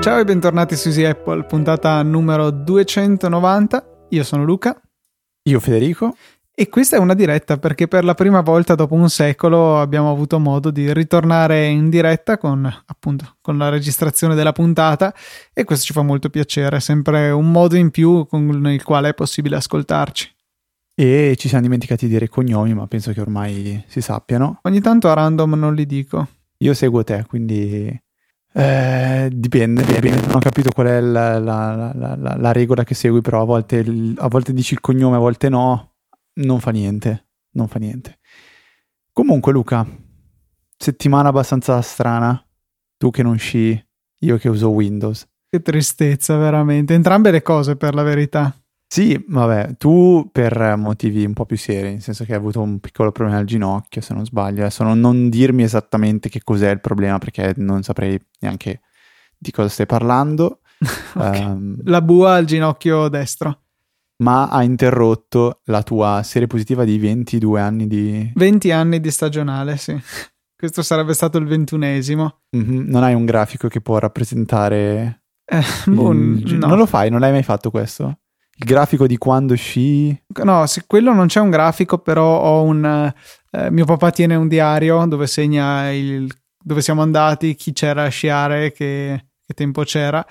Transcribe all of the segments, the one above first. Ciao e bentornati su Easy Apple, puntata numero 290. Io sono Luca. Io Federico. E questa è una diretta perché per la prima volta dopo un secolo abbiamo avuto modo di ritornare in diretta con la registrazione della puntata, e questo ci fa molto piacere, è sempre un modo in più con il quale è possibile ascoltarci. E ci siamo dimenticati di dire i cognomi, ma penso che ormai si sappiano. Ogni tanto a random non li dico. Io seguo te, quindi dipende, non ho capito qual è la regola che segui, però a volte dici il cognome, a volte no. Non fa niente. Comunque Luca, settimana abbastanza strana, tu che non sci, io che uso Windows. Che tristezza veramente, entrambe le cose per la verità. Sì, vabbè, tu per motivi un po' più seri, nel senso che hai avuto un piccolo problema al ginocchio, se non sbaglio. Adesso non dirmi esattamente che cos'è il problema, perché non saprei neanche di cosa stai parlando. Okay. La bua al ginocchio destro. Ma ha interrotto la tua serie positiva di 22 anni di... 20 anni di stagionale, sì. Questo sarebbe stato il 21esimo. Mm-hmm. Non hai un grafico che può rappresentare... No. Non lo fai? Non l'hai mai fatto questo? Il grafico di quando sci... No, quello non c'è un grafico, però ho un... mio papà tiene un diario dove segna dove siamo andati, chi c'era a sciare, che tempo c'era,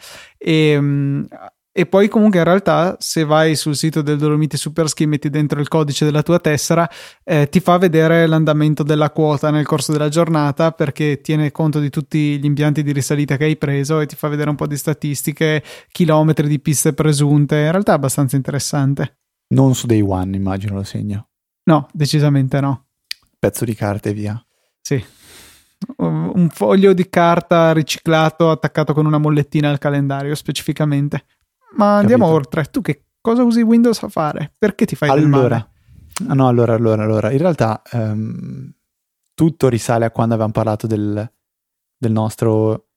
e poi comunque in realtà se vai sul sito del Dolomiti Superski e metti dentro il codice della tua tessera, ti fa vedere l'andamento della quota nel corso della giornata, perché tiene conto di tutti gli impianti di risalita che hai preso e ti fa vedere un po' di statistiche, chilometri di piste presunte. In realtà è abbastanza interessante. Non su Day One immagino lo segno. No, decisamente no. Pezzo di carta e via. Sì, un foglio di carta riciclato attaccato con una mollettina al calendario specificamente. Ma andiamo oltre. Tu che cosa usi Windows a fare? Perché ti fai del male? No, allora. In realtà tutto risale a quando avevamo parlato del nostro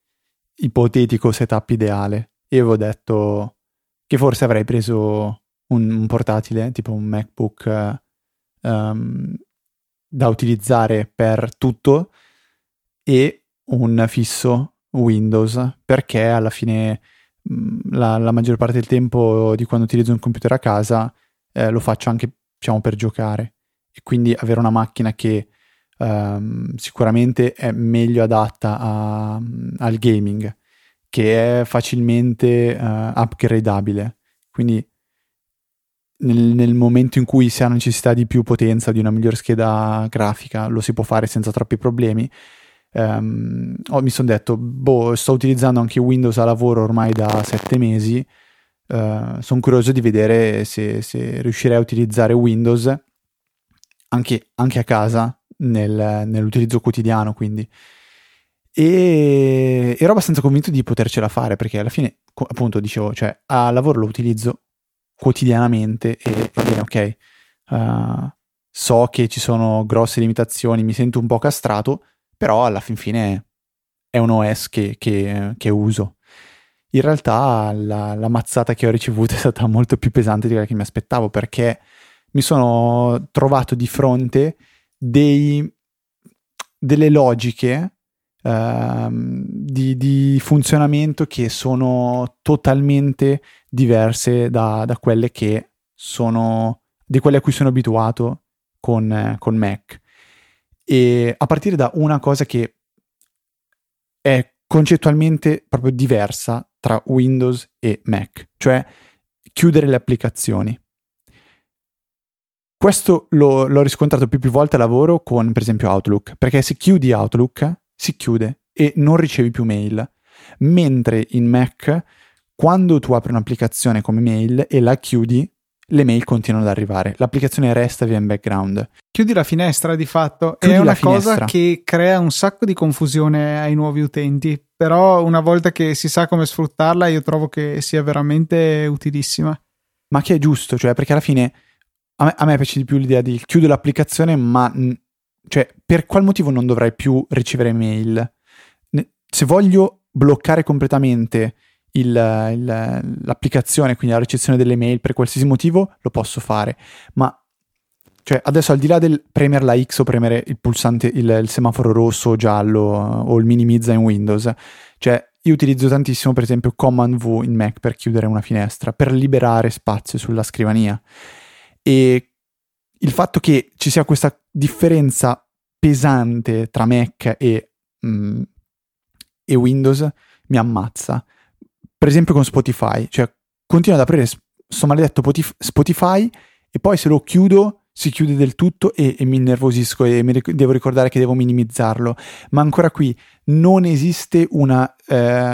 ipotetico setup ideale. Io avevo detto che forse avrei preso un portatile, tipo un MacBook da utilizzare per tutto, e un fisso Windows, perché alla fine... La maggior parte del tempo di quando utilizzo un computer a casa lo faccio anche, diciamo, per giocare, e quindi avere una macchina che sicuramente è meglio adatta al gaming, che è facilmente upgradeabile, quindi nel momento in cui si ha necessità di più potenza o di una miglior scheda grafica lo si può fare senza troppi problemi. Mi sono detto, sto utilizzando anche Windows a lavoro ormai da 7 mesi, sono curioso di vedere se riuscirei a utilizzare Windows anche a casa nell'utilizzo quotidiano, quindi, e ero abbastanza convinto di potercela fare, perché alla fine, appunto, dicevo, cioè a lavoro lo utilizzo quotidianamente e bene, ok, so che ci sono grosse limitazioni, mi sento un po' castrato, però alla fin fine è un OS che uso. In realtà la mazzata che ho ricevuto è stata molto più pesante di quella che mi aspettavo, perché mi sono trovato di fronte delle logiche di funzionamento che sono totalmente diverse da quelle che sono, di quelle a cui sono abituato con Mac. E a partire da una cosa che è concettualmente proprio diversa tra Windows e Mac, cioè chiudere le applicazioni. Questo l'ho riscontrato più volte a lavoro con, per esempio, Outlook, perché se chiudi Outlook si chiude e non ricevi più mail, mentre in Mac, quando tu apri un'applicazione come mail e la chiudi, le mail continuano ad arrivare, l'applicazione resta via in background. Chiudi la finestra di fatto, è una cosa che crea un sacco di confusione ai nuovi utenti, però una volta che si sa come sfruttarla io trovo che sia veramente utilissima. Ma che è giusto, cioè, perché alla fine a me piace di più l'idea di chiudo l'applicazione, ma cioè per qual motivo non dovrei più ricevere mail? Se voglio bloccare completamente l'applicazione, quindi la ricezione delle mail per qualsiasi motivo, lo posso fare. Ma cioè adesso, al di là del premere la X o premere il pulsante, il semaforo rosso o giallo o il minimizza in Windows, cioè io utilizzo tantissimo per esempio Command V in Mac per chiudere una finestra, per liberare spazio sulla scrivania. E il fatto che ci sia questa differenza pesante tra Mac e Windows mi ammazza. Per esempio con Spotify, cioè continuo ad aprire sto maledetto Spotify e poi se lo chiudo si chiude del tutto e mi innervosisco e devo ricordare che devo minimizzarlo. Ma ancora qui non esiste una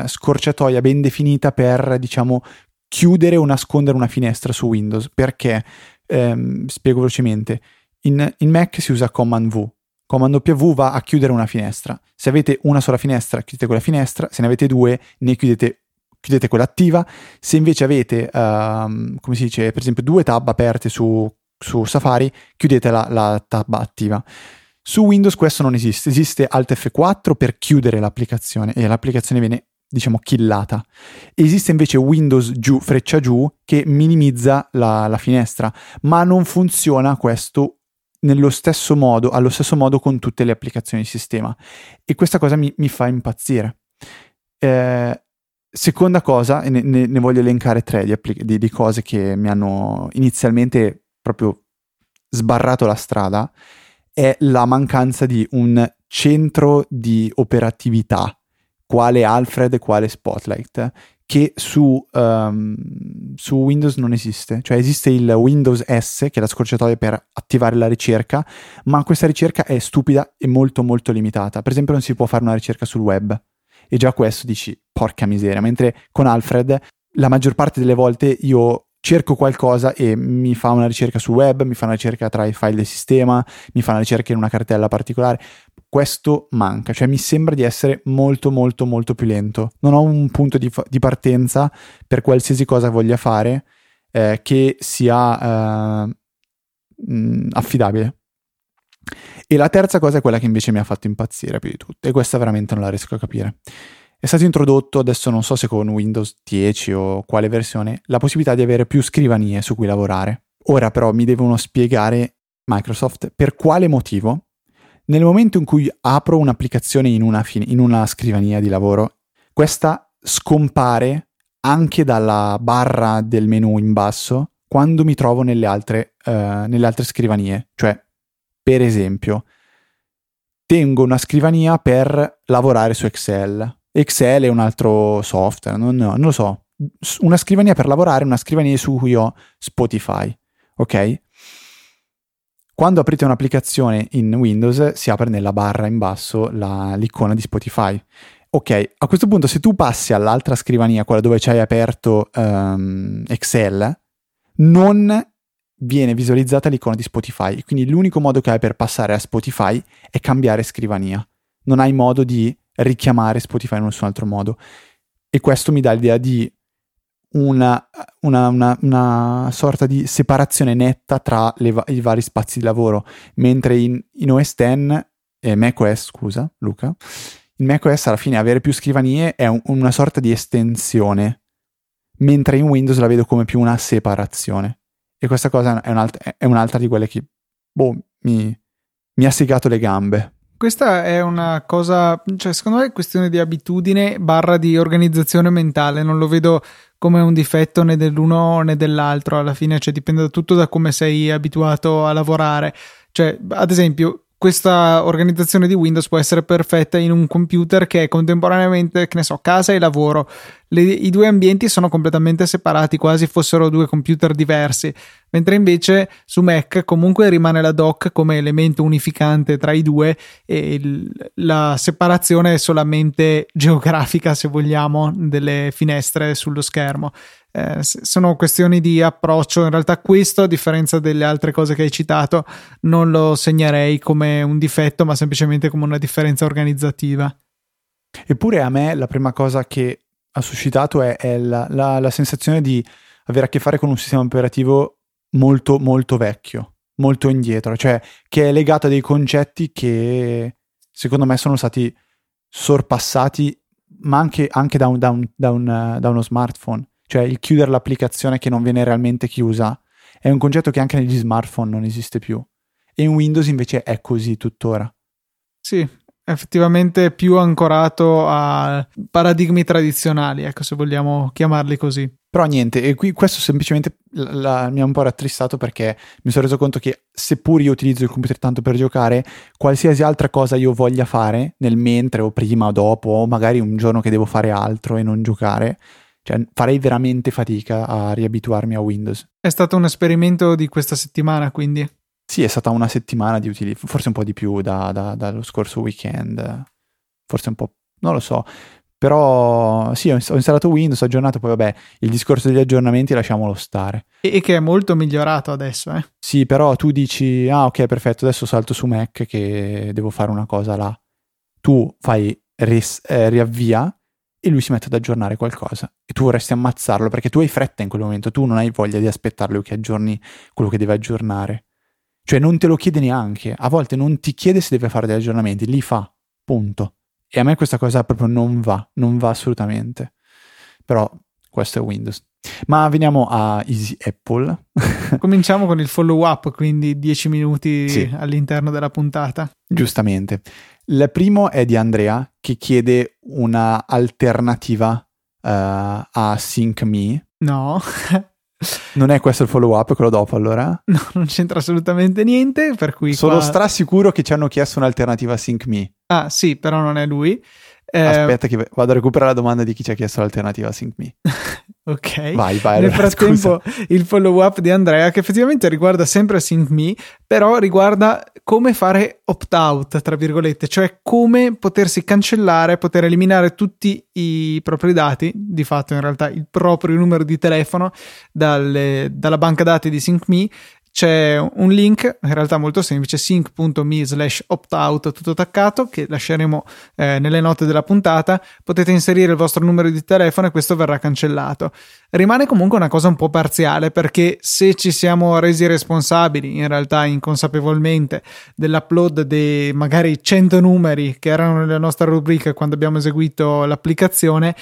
scorciatoia ben definita per, diciamo, chiudere o nascondere una finestra su Windows, perché spiego velocemente. In Mac si usa Command V. Comando W va a chiudere una finestra. Se avete una sola finestra, chiudete quella finestra. Se ne avete due, ne chiudete quella attiva. Se invece avete come si dice, per esempio, due tab aperte su Safari, chiudete la tab attiva. Su Windows questo non esiste, esiste Alt F4 per chiudere l'applicazione e l'applicazione viene, diciamo, killata. Esiste invece Windows giù, freccia giù, che minimizza la finestra, ma non funziona questo allo stesso modo con tutte le applicazioni di sistema, e questa cosa mi fa impazzire. Seconda cosa, e ne voglio elencare tre di cose che mi hanno inizialmente proprio sbarrato la strada, è la mancanza di un centro di operatività quale Alfred e quale Spotlight, che su Windows non esiste. Cioè esiste il Windows S, che è la scorciatoia per attivare la ricerca, ma questa ricerca è stupida e molto molto limitata. Per esempio non si può fare una ricerca sul web, e già questo dici porca miseria, mentre con Alfred la maggior parte delle volte io cerco qualcosa e mi fa una ricerca sul web, mi fa una ricerca tra i file del sistema, mi fa una ricerca in una cartella particolare. Questo manca, cioè mi sembra di essere molto molto molto più lento. Non ho un punto di partenza per qualsiasi cosa voglia fare che sia affidabile. E la terza cosa è quella che invece mi ha fatto impazzire più di tutte, e questa veramente non la riesco a capire. È stato introdotto, adesso non so se con Windows 10 o quale versione, la possibilità di avere più scrivanie su cui lavorare. Ora però mi devono spiegare, Microsoft, per quale motivo nel momento in cui apro un'applicazione in una scrivania di lavoro, questa scompare anche dalla barra del menu in basso quando mi trovo nelle altre scrivanie. Cioè, per esempio, tengo una scrivania per lavorare su Excel. Excel è un altro software, non lo so, una scrivania per lavorare, una scrivania su cui ho Spotify, ok? Quando aprite un'applicazione in Windows si apre nella barra in basso l'icona di Spotify, ok? A questo punto se tu passi all'altra scrivania, quella dove ci hai aperto Excel, non viene visualizzata l'icona di Spotify, quindi l'unico modo che hai per passare a Spotify è cambiare scrivania, non hai modo di richiamare Spotify in nessun altro modo. E questo mi dà l'idea di una sorta di separazione netta tra i vari spazi di lavoro, mentre in OS X, macOS scusa Luca, in macOS alla fine avere più scrivanie è una sorta di estensione, mentre in Windows la vedo come più una separazione, e questa cosa è un'altra di quelle che mi ha segato le gambe. Questa è una cosa, cioè secondo me è questione di abitudine / di organizzazione mentale, non lo vedo come un difetto né dell'uno né dell'altro, alla fine cioè dipende tutto da come sei abituato a lavorare. Cioè ad esempio questa organizzazione di Windows può essere perfetta in un computer che è contemporaneamente, che ne so, casa e lavoro. I due ambienti sono completamente separati, quasi fossero due computer diversi, mentre invece su Mac comunque rimane la dock come elemento unificante tra i due, e la separazione è solamente geografica, se vogliamo, delle finestre sullo schermo. Sono questioni di approccio, in realtà questo, a differenza delle altre cose che hai citato, non lo segnerei come un difetto, ma semplicemente come una differenza organizzativa. Eppure a me la prima cosa che ha suscitato è la sensazione di avere a che fare con un sistema operativo molto molto vecchio, molto indietro, cioè che è legato a dei concetti che secondo me sono stati sorpassati ma anche da uno smartphone. Cioè il chiudere l'applicazione che non viene realmente chiusa è un concetto che anche negli smartphone non esiste più. E in Windows invece è così tuttora. Sì, effettivamente più ancorato a paradigmi tradizionali, ecco, se vogliamo chiamarli così. Però niente, e qui questo semplicemente mi ha un po' rattristato, perché mi sono reso conto che seppur io utilizzo il computer tanto per giocare, qualsiasi altra cosa io voglia fare nel mentre o prima o dopo, o magari un giorno che devo fare altro e non giocare, cioè farei veramente fatica a riabituarmi a Windows. È stato un esperimento di questa settimana, quindi? Sì, è stata una settimana di utilizzo, forse un po' di più dallo scorso weekend, forse un po', non lo so. Però sì, ho installato Windows, ho aggiornato, poi vabbè, il discorso degli aggiornamenti lasciamolo stare. E che è molto migliorato adesso, eh? Sì, però tu dici, ah ok, perfetto, adesso salto su Mac che devo fare una cosa là. Tu fai riavvia e lui si mette ad aggiornare qualcosa e tu vorresti ammazzarlo perché tu hai fretta in quel momento, tu non hai voglia di aspettarlo che aggiorni quello che deve aggiornare. Cioè non te lo chiede neanche, a volte non ti chiede se deve fare degli aggiornamenti, li fa, punto. E a me questa cosa proprio non va assolutamente. Però questo è Windows. Ma veniamo a Easy Apple. Cominciamo con il follow up, quindi 10 minuti sì, all'interno della puntata. Giustamente. Il primo è di Andrea che chiede una alternativa a Sync Me. No. Non è questo il follow up, quello dopo allora? No, non c'entra assolutamente niente, per cui sono strasicuro che ci hanno chiesto un'alternativa a Sync Me. Ah sì, però non è lui. Aspetta che vado a recuperare la domanda di chi ci ha chiesto l'alternativa a Sync Me. Ok, vai. Nel frattempo il follow up di Andrea, che effettivamente riguarda sempre Sync Me, però riguarda come fare opt out, tra virgolette, cioè come potersi cancellare, poter eliminare tutti i propri dati, di fatto in realtà il proprio numero di telefono dalla banca dati di Sync Me. C'è un link in realtà molto semplice, sync.me/optout, tutto attaccato, che lasceremo nelle note della puntata. Potete inserire il vostro numero di telefono e questo verrà cancellato. Rimane comunque una cosa un po' parziale, perché se ci siamo resi responsabili in realtà inconsapevolmente dell'upload dei magari 100 numeri che erano nella nostra rubrica quando abbiamo eseguito l'applicazione,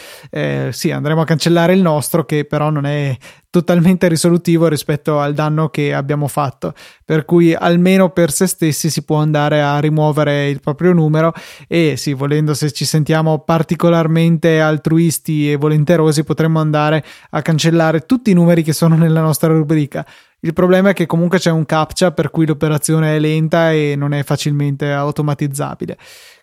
sì, andremo a cancellare il nostro, che però non è totalmente risolutivo rispetto al danno che abbiamo fatto, per cui almeno per se stessi si può andare a rimuovere il proprio numero e sì, volendo, se ci sentiamo particolarmente altruisti e volenterosi, potremmo andare a cancellare tutti i numeri che sono nella nostra rubrica. Il problema è che comunque c'è un captcha, per cui l'operazione è lenta e non è facilmente automatizzabile.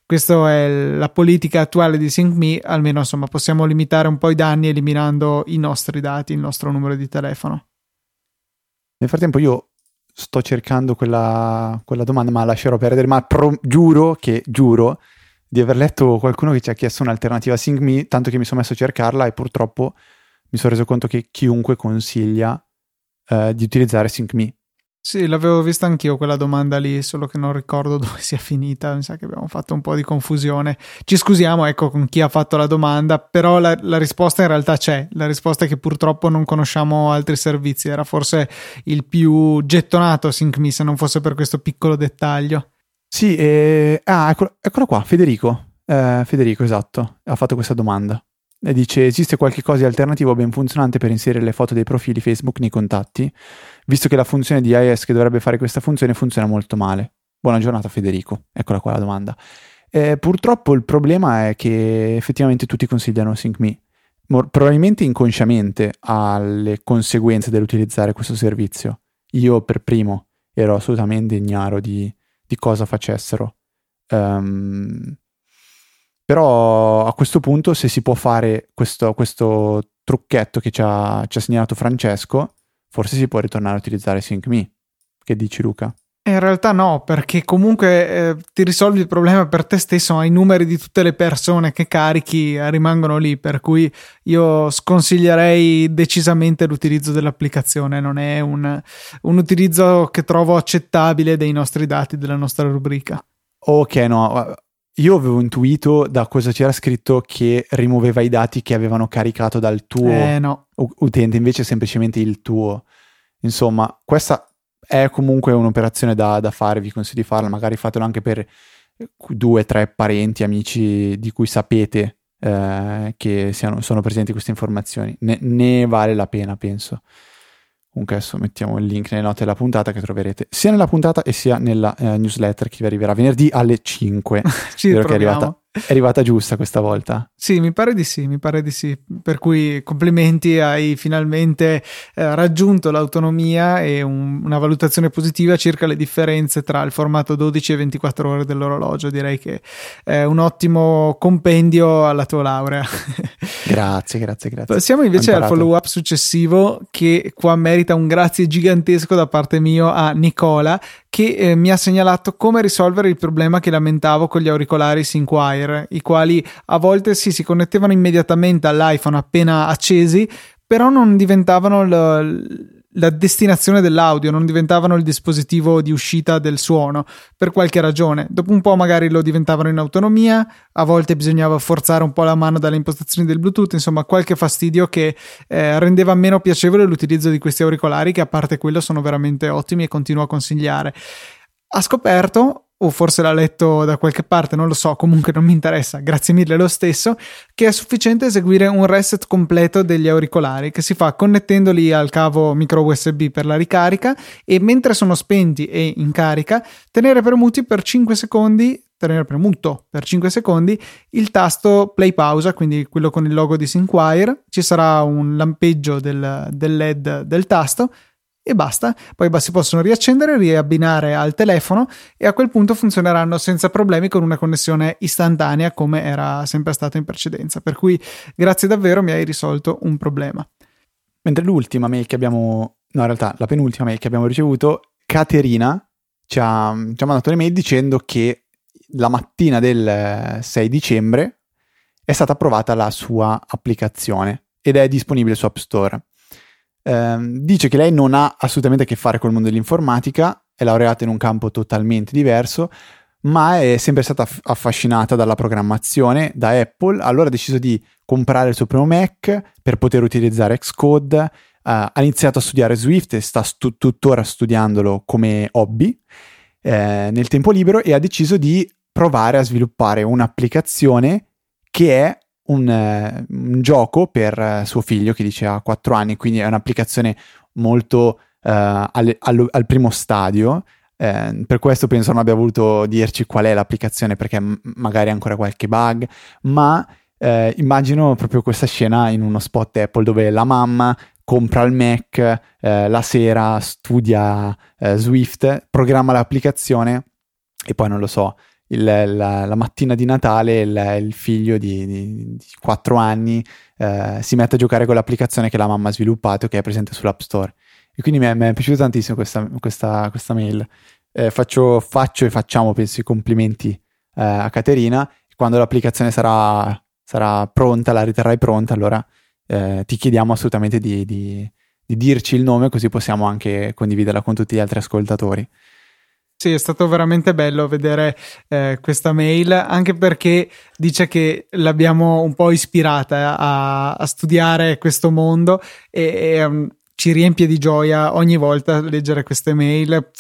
Questa è la politica attuale di Sync Me, almeno insomma possiamo limitare un po' i danni eliminando i nostri dati, il nostro numero di telefono. Nel frattempo io sto cercando quella domanda, ma lascerò perdere, ma giuro di aver letto qualcuno che ci ha chiesto un'alternativa a Sync Me, tanto che mi sono messo a cercarla e purtroppo mi sono reso conto che chiunque consiglia di utilizzare Sync Me. Sì, l'avevo vista anch'io quella domanda lì, solo che non ricordo dove sia finita, mi sa che abbiamo fatto un po' di confusione. Ci scusiamo, ecco, con chi ha fatto la domanda, però la risposta in realtà c'è. La risposta è che purtroppo non conosciamo altri servizi, era forse il più gettonato Sync Me se non fosse per questo piccolo dettaglio. Sì, eccolo qua, Federico, esatto, ha fatto questa domanda. E dice: esiste qualche cosa di alternativo ben funzionante per inserire le foto dei profili Facebook nei contatti, visto che la funzione di iOS che dovrebbe fare questa funzione funziona molto male? Buona giornata Federico, eccola qua la domanda. Purtroppo il problema è che effettivamente tutti consigliano Sync Me, probabilmente inconsciamente, alle conseguenze dell'utilizzare questo servizio. Io per primo ero assolutamente ignaro di cosa facessero. Però a questo punto, se si può fare questo trucchetto che ci ha segnalato Francesco, forse si può ritornare a utilizzare Sync Me. Che dici Luca? In realtà no, perché comunque ti risolvi il problema per te stesso, ma i numeri di tutte le persone che carichi rimangono lì, per cui io sconsiglierei decisamente l'utilizzo dell'applicazione. Non è un utilizzo che trovo accettabile dei nostri dati, della nostra rubrica. Ok, no. Io avevo intuito da cosa c'era scritto che rimuoveva i dati che avevano caricato dal tuo no, utente, invece semplicemente il tuo. Insomma, questa è comunque un'operazione da fare, vi consiglio di farla, magari fatelo anche per 2-3 parenti, amici di cui sapete che sono presenti queste informazioni. Ne vale la pena, penso. Comunque adesso mettiamo il link nelle note della puntata, che troverete sia nella puntata e sia nella newsletter che vi arriverà venerdì alle 5. Ci spero che è arrivata giusta questa volta. Sì, mi pare di sì. Per cui complimenti, hai finalmente raggiunto l'autonomia e una valutazione positiva circa le differenze tra il formato 12 e 24 ore dell'orologio. Direi che è un ottimo compendio alla tua laurea. Grazie. Passiamo invece al follow-up successivo, che qua merita un grazie gigantesco da parte mio a Nicola, che mi ha segnalato come risolvere il problema che lamentavo con gli auricolari Sinquire, i quali a volte si connettevano immediatamente all'iPhone appena accesi, però non diventavano la destinazione dell'audio, non diventavano il dispositivo di uscita del suono per qualche ragione. Dopo un po' magari lo diventavano in autonomia, a volte bisognava forzare un po' la mano dalle impostazioni del Bluetooth, insomma qualche fastidio che rendeva meno piacevole l'utilizzo di questi auricolari, che a parte quello sono veramente ottimi e continuo a consigliare. Ha scoperto, o forse l'ha letto da qualche parte, non lo so, comunque non mi interessa, grazie mille lo stesso, che è sufficiente eseguire un reset completo degli auricolari, che si fa connettendoli al cavo micro USB per la ricarica, e mentre sono spenti e in carica tenere premuto per 5 secondi il tasto play pausa, quindi quello con il logo di Sinquire. Ci sarà un lampeggio del LED del tasto e basta. Poi si possono riaccendere, riabbinare al telefono, e a quel punto funzioneranno senza problemi con una connessione istantanea, come era sempre stato in precedenza. Per cui grazie davvero, mi hai risolto un problema. Mentre l'ultima mail che abbiamo, no in realtà la penultima mail che abbiamo ricevuto, Caterina ci ha mandato un'email dicendo che la mattina del 6 dicembre è stata approvata la sua applicazione ed è disponibile su App Store. Dice che lei non ha assolutamente a che fare col mondo dell'informatica, è laureata in un campo totalmente diverso, ma è sempre stata affascinata dalla programmazione, da Apple. Allora ha deciso di comprare il suo primo Mac per poter utilizzare Xcode, ha iniziato a studiare Swift e sta tuttora studiandolo come hobby nel tempo libero, e ha deciso di provare a sviluppare un'applicazione che è un gioco per suo figlio, che dice ha 4 anni, quindi è un'applicazione molto al primo stadio. Per questo penso non abbia voluto dirci qual è l'applicazione, perché magari ha ancora qualche bug, ma immagino proprio questa scena in uno spot Apple dove la mamma compra il Mac, la sera studia Swift, programma l'applicazione e poi non lo so, la mattina di Natale il figlio di 4 anni si mette a giocare con l'applicazione che la mamma ha sviluppato, che è presente sull'App Store. E quindi mi è piaciuta tantissimo questa mail. Facciamo penso i complimenti a Caterina. Quando l'applicazione sarà pronta, la riterrai pronta, allora ti chiediamo assolutamente di dirci il nome, così possiamo anche condividerla con tutti gli altri ascoltatori. Sì, è stato veramente bello vedere questa mail, anche perché dice che l'abbiamo un po' ispirata a studiare questo mondo e ci riempie di gioia ogni volta leggere queste mail.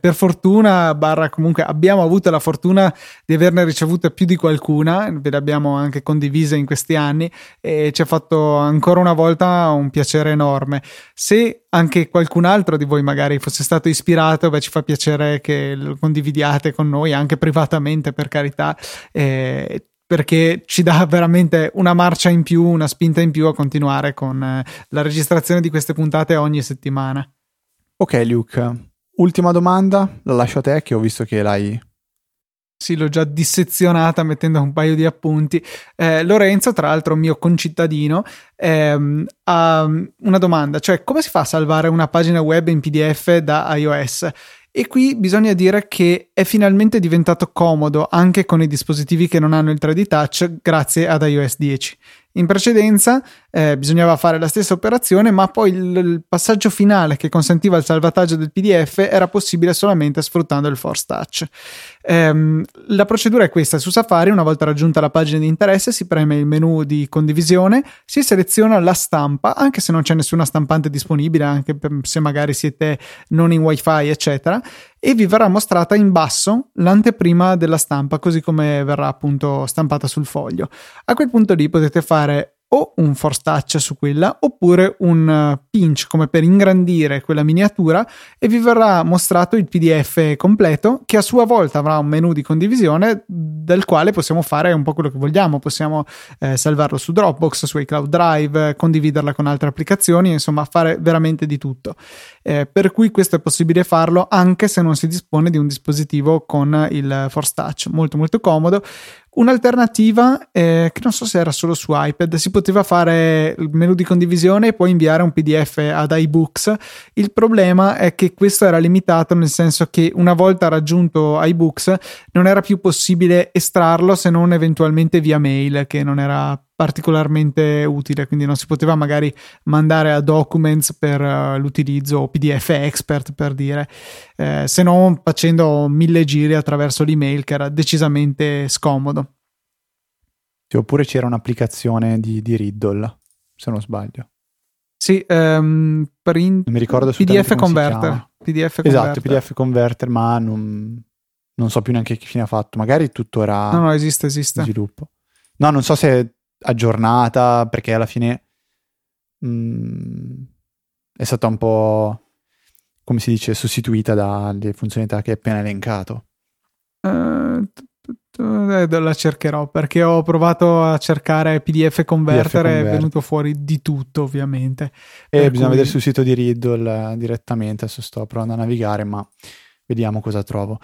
Per fortuna, comunque abbiamo avuto la fortuna di averne ricevuta più di qualcuna, ve le abbiamo anche condivise in questi anni e ci ha fatto ancora una volta un piacere enorme. Se anche qualcun altro di voi magari fosse stato ispirato, ci fa piacere che lo condividiate con noi, anche privatamente, per carità, perché ci dà veramente una marcia in più, una spinta in più a continuare con la registrazione di queste puntate ogni settimana. Ok Luke, ultima domanda, la lascio a te, che ho visto che l'hai... Sì, l'ho già dissezionata mettendo un paio di appunti. Lorenzo, tra l'altro mio concittadino, ha una domanda, cioè come si fa a salvare una pagina web in PDF da iOS? E qui bisogna dire che è finalmente diventato comodo anche con i dispositivi che non hanno il 3D Touch, grazie ad iOS 10. In precedenza bisognava fare la stessa operazione, ma poi il passaggio finale che consentiva il salvataggio del PDF era possibile solamente sfruttando il force touch. La procedura è questa: su Safari, una volta raggiunta la pagina di interesse, si preme il menu di condivisione, si seleziona la stampa, anche se non c'è nessuna stampante disponibile, anche se magari siete non in wifi eccetera, e vi verrà mostrata in basso l'anteprima della stampa, così come verrà appunto stampata sul foglio. A quel punto lì potete fare o un force touch su quella, oppure un pinch, come per ingrandire quella miniatura, e vi verrà mostrato il PDF completo, che a sua volta avrà un menu di condivisione dal quale possiamo fare un po' quello che vogliamo. Possiamo salvarlo su Dropbox, sui Cloud Drive, condividerla con altre applicazioni, insomma fare veramente di tutto, per cui questo è possibile farlo anche se non si dispone di un dispositivo con il force touch. Molto molto comodo. Un'alternativa, che non so se era solo su iPad, si poteva fare il menu di condivisione e poi inviare un PDF ad iBooks. Il problema è che questo era limitato, nel senso che una volta raggiunto iBooks non era più possibile estrarlo se non eventualmente via mail, che non era particolarmente utile, quindi non si poteva magari mandare a Documents per l'utilizzo, o PDF Expert per dire, se non facendo 1000 giri attraverso l'email, che era decisamente scomodo. Oppure c'era un'applicazione di Riddle, se non sbaglio. Sì, print, non mi ricordo PDF Converter. PDF Converter. Esatto, PDF Converter, ma non so più neanche che fine ha fatto. Magari tuttora no, esiste. Sviluppo. No, non so se aggiornata, perché alla fine è stata un po', come si dice, sostituita dalle funzionalità che hai appena elencato. La cercherò, perché ho provato a cercare PDF Converter e è venuto fuori di tutto, ovviamente, e bisogna vedere sul sito di Riddle direttamente. Adesso sto provando a navigare, ma vediamo cosa trovo.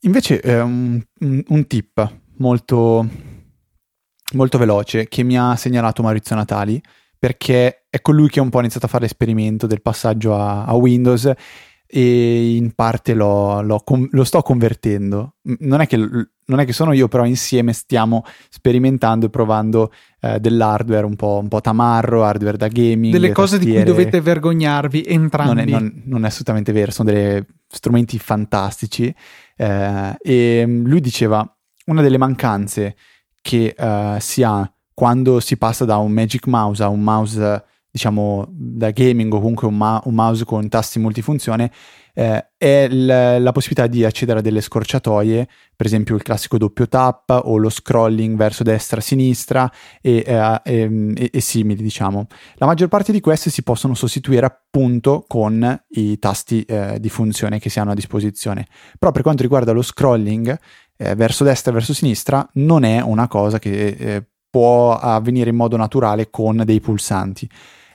Invece un tip molto veloce che mi ha segnalato Maurizio Natali, perché è colui che un po' ha iniziato a fare l'esperimento del passaggio a Windows, e in parte lo sto convertendo. Non è che sono io, però insieme stiamo sperimentando e provando dell'hardware un po' tamarro, hardware da gaming, delle cose tastiere, di cui dovete vergognarvi entrambi. Non è assolutamente vero, sono dei strumenti fantastici, e lui diceva una delle mancanze che si ha quando si passa da un Magic Mouse a un mouse, diciamo, da gaming, o comunque un mouse con tasti multifunzione, è la possibilità di accedere a delle scorciatoie, per esempio il classico doppio tap o lo scrolling verso destra-sinistra e simili, diciamo. La maggior parte di queste si possono sostituire appunto con i tasti di funzione che si hanno a disposizione. Però per quanto riguarda lo scrolling, verso destra e verso sinistra, non è una cosa che può avvenire in modo naturale con dei pulsanti.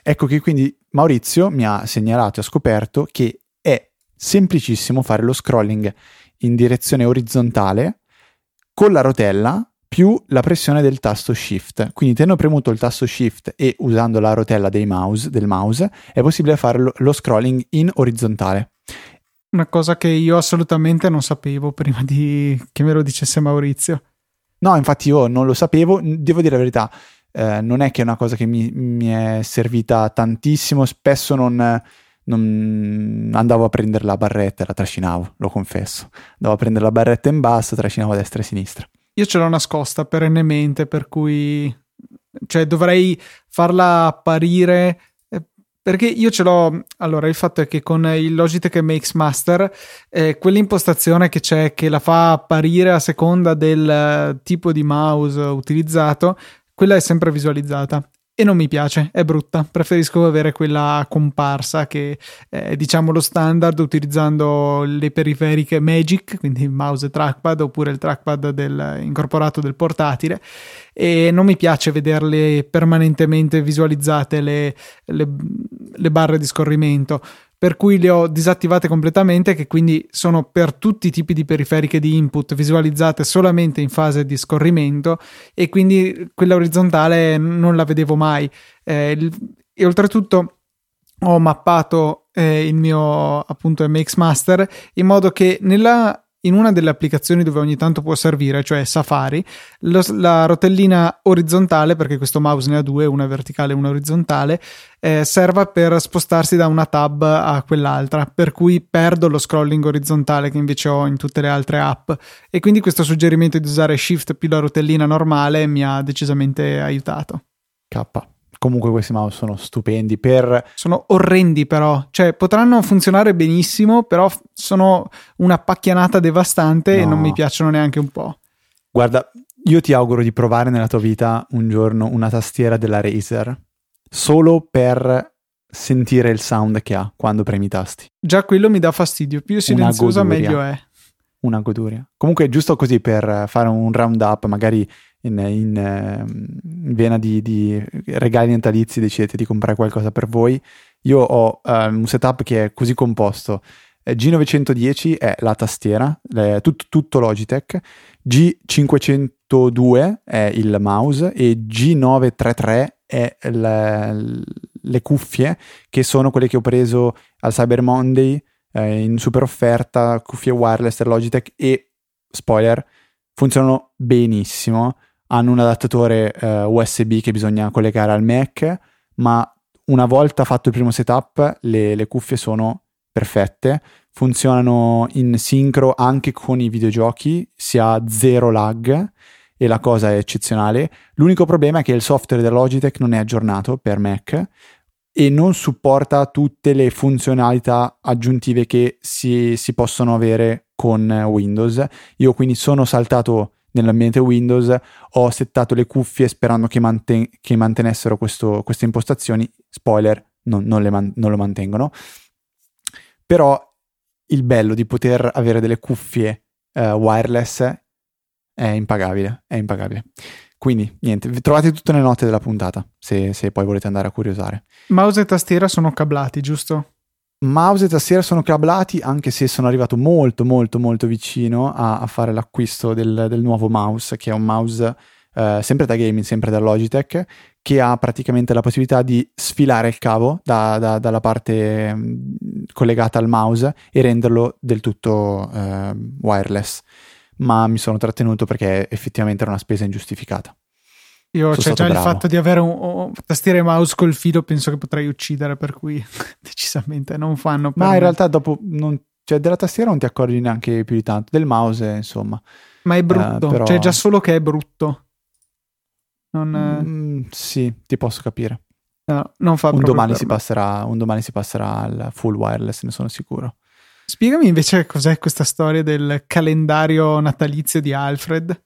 Ecco che quindi Maurizio mi ha segnalato e ha scoperto che è semplicissimo fare lo scrolling in direzione orizzontale con la rotella più la pressione del tasto Shift. Quindi tenendo premuto il tasto Shift e usando la rotella del mouse è possibile fare lo scrolling in orizzontale. Una cosa che io assolutamente non sapevo prima che me lo dicesse Maurizio. No, infatti io non lo sapevo, devo dire la verità, non è che è una cosa che mi è servita tantissimo, spesso non andavo a prendere la barretta, la trascinavo, lo confesso, andavo a prendere la barretta in basso, trascinavo a destra e a sinistra. Io ce l'ho nascosta perennemente, per cui cioè dovrei farla apparire. Perché io ce l'ho. Allora, il fatto è che con il Logitech MX Master, quell'impostazione che c'è che la fa apparire a seconda del tipo di mouse utilizzato, quella è sempre visualizzata e non mi piace, è brutta. Preferisco avere quella comparsa che è, diciamo, lo standard, utilizzando le periferiche Magic, quindi il mouse e trackpad, oppure il trackpad incorporato del portatile. E non mi piace vederle permanentemente visualizzate le barre di scorrimento, per cui le ho disattivate completamente, che quindi sono per tutti i tipi di periferiche di input visualizzate solamente in fase di scorrimento, e quindi quella orizzontale non la vedevo mai, e oltretutto ho mappato il mio appunto MX Master in modo che nella in una delle applicazioni dove ogni tanto può servire, cioè Safari, la rotellina orizzontale, perché questo mouse ne ha due, una verticale e una orizzontale, serva per spostarsi da una tab a quell'altra, per cui perdo lo scrolling orizzontale che invece ho in tutte le altre app, e quindi questo suggerimento di usare Shift più la rotellina normale mi ha decisamente aiutato. Comunque questi mouse sono stupendi, sono orrendi però, cioè potranno funzionare benissimo, però sono una pacchianata devastante, no. E non mi piacciono neanche un po'. Guarda, io ti auguro di provare nella tua vita un giorno una tastiera della Razer, solo per sentire il sound che ha quando premi i tasti. Già quello mi dà fastidio, più silenziosa meglio è. Una goduria. Comunque giusto così per fare un round up, magari in vena di regali natalizi decidete di comprare qualcosa per voi. Io ho un setup che è così composto: G910 è la tastiera, tutto Logitech, G502 è il mouse e G933 è le cuffie, che sono quelle che ho preso al Cyber Monday in super offerta, cuffie wireless Logitech, e spoiler, funzionano benissimo. Hanno un adattatore USB che bisogna collegare al Mac, ma una volta fatto il primo setup le cuffie sono perfette, funzionano in sincro anche con i videogiochi, si ha zero lag e la cosa è eccezionale. L'unico problema è che il software della Logitech non è aggiornato per Mac e non supporta tutte le funzionalità aggiuntive che si possono avere con Windows. Io quindi sono saltato nell'ambiente Windows, ho settato le cuffie sperando che mantenessero queste impostazioni. Spoiler, non lo mantengono. Però il bello di poter avere delle cuffie wireless è impagabile. Quindi niente, trovate tutto nelle note della puntata se poi volete andare a curiosare. Mouse e tastiera sono cablati, giusto? Mouse e tastiera sono cablati, anche se sono arrivato molto molto molto vicino a fare l'acquisto del nuovo mouse, che è un mouse sempre da gaming, sempre da Logitech, che ha praticamente la possibilità di sfilare il cavo dalla parte collegata al mouse e renderlo del tutto wireless, ma mi sono trattenuto perché effettivamente era una spesa ingiustificata. Io già bravo. Il fatto di avere un tastiera e mouse col filo penso che potrei uccidere, per cui decisamente non fanno per me. In realtà dopo della tastiera non ti accorgi neanche più di tanto, del mouse insomma. Ma è brutto, però... cioè già solo che è brutto. Sì, ti posso capire. No, non fa un domani si passerà al full wireless, ne sono sicuro. Spiegami invece cos'è questa storia del calendario natalizio di Alfred.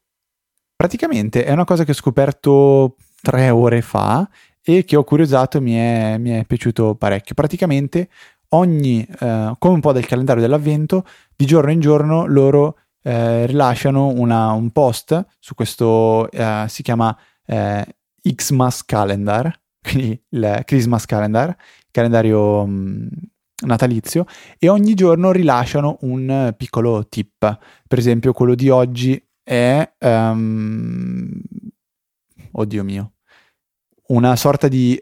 Praticamente è una cosa che ho scoperto 3 ore fa e che ho curiosato, mi è piaciuto parecchio. Praticamente come un po' del calendario dell'avvento, di giorno in giorno loro rilasciano un post su questo, si chiama Xmas Calendar, quindi il Christmas Calendar, calendario natalizio, e ogni giorno rilasciano un piccolo tip. Per esempio quello di oggi è oddio mio, una sorta di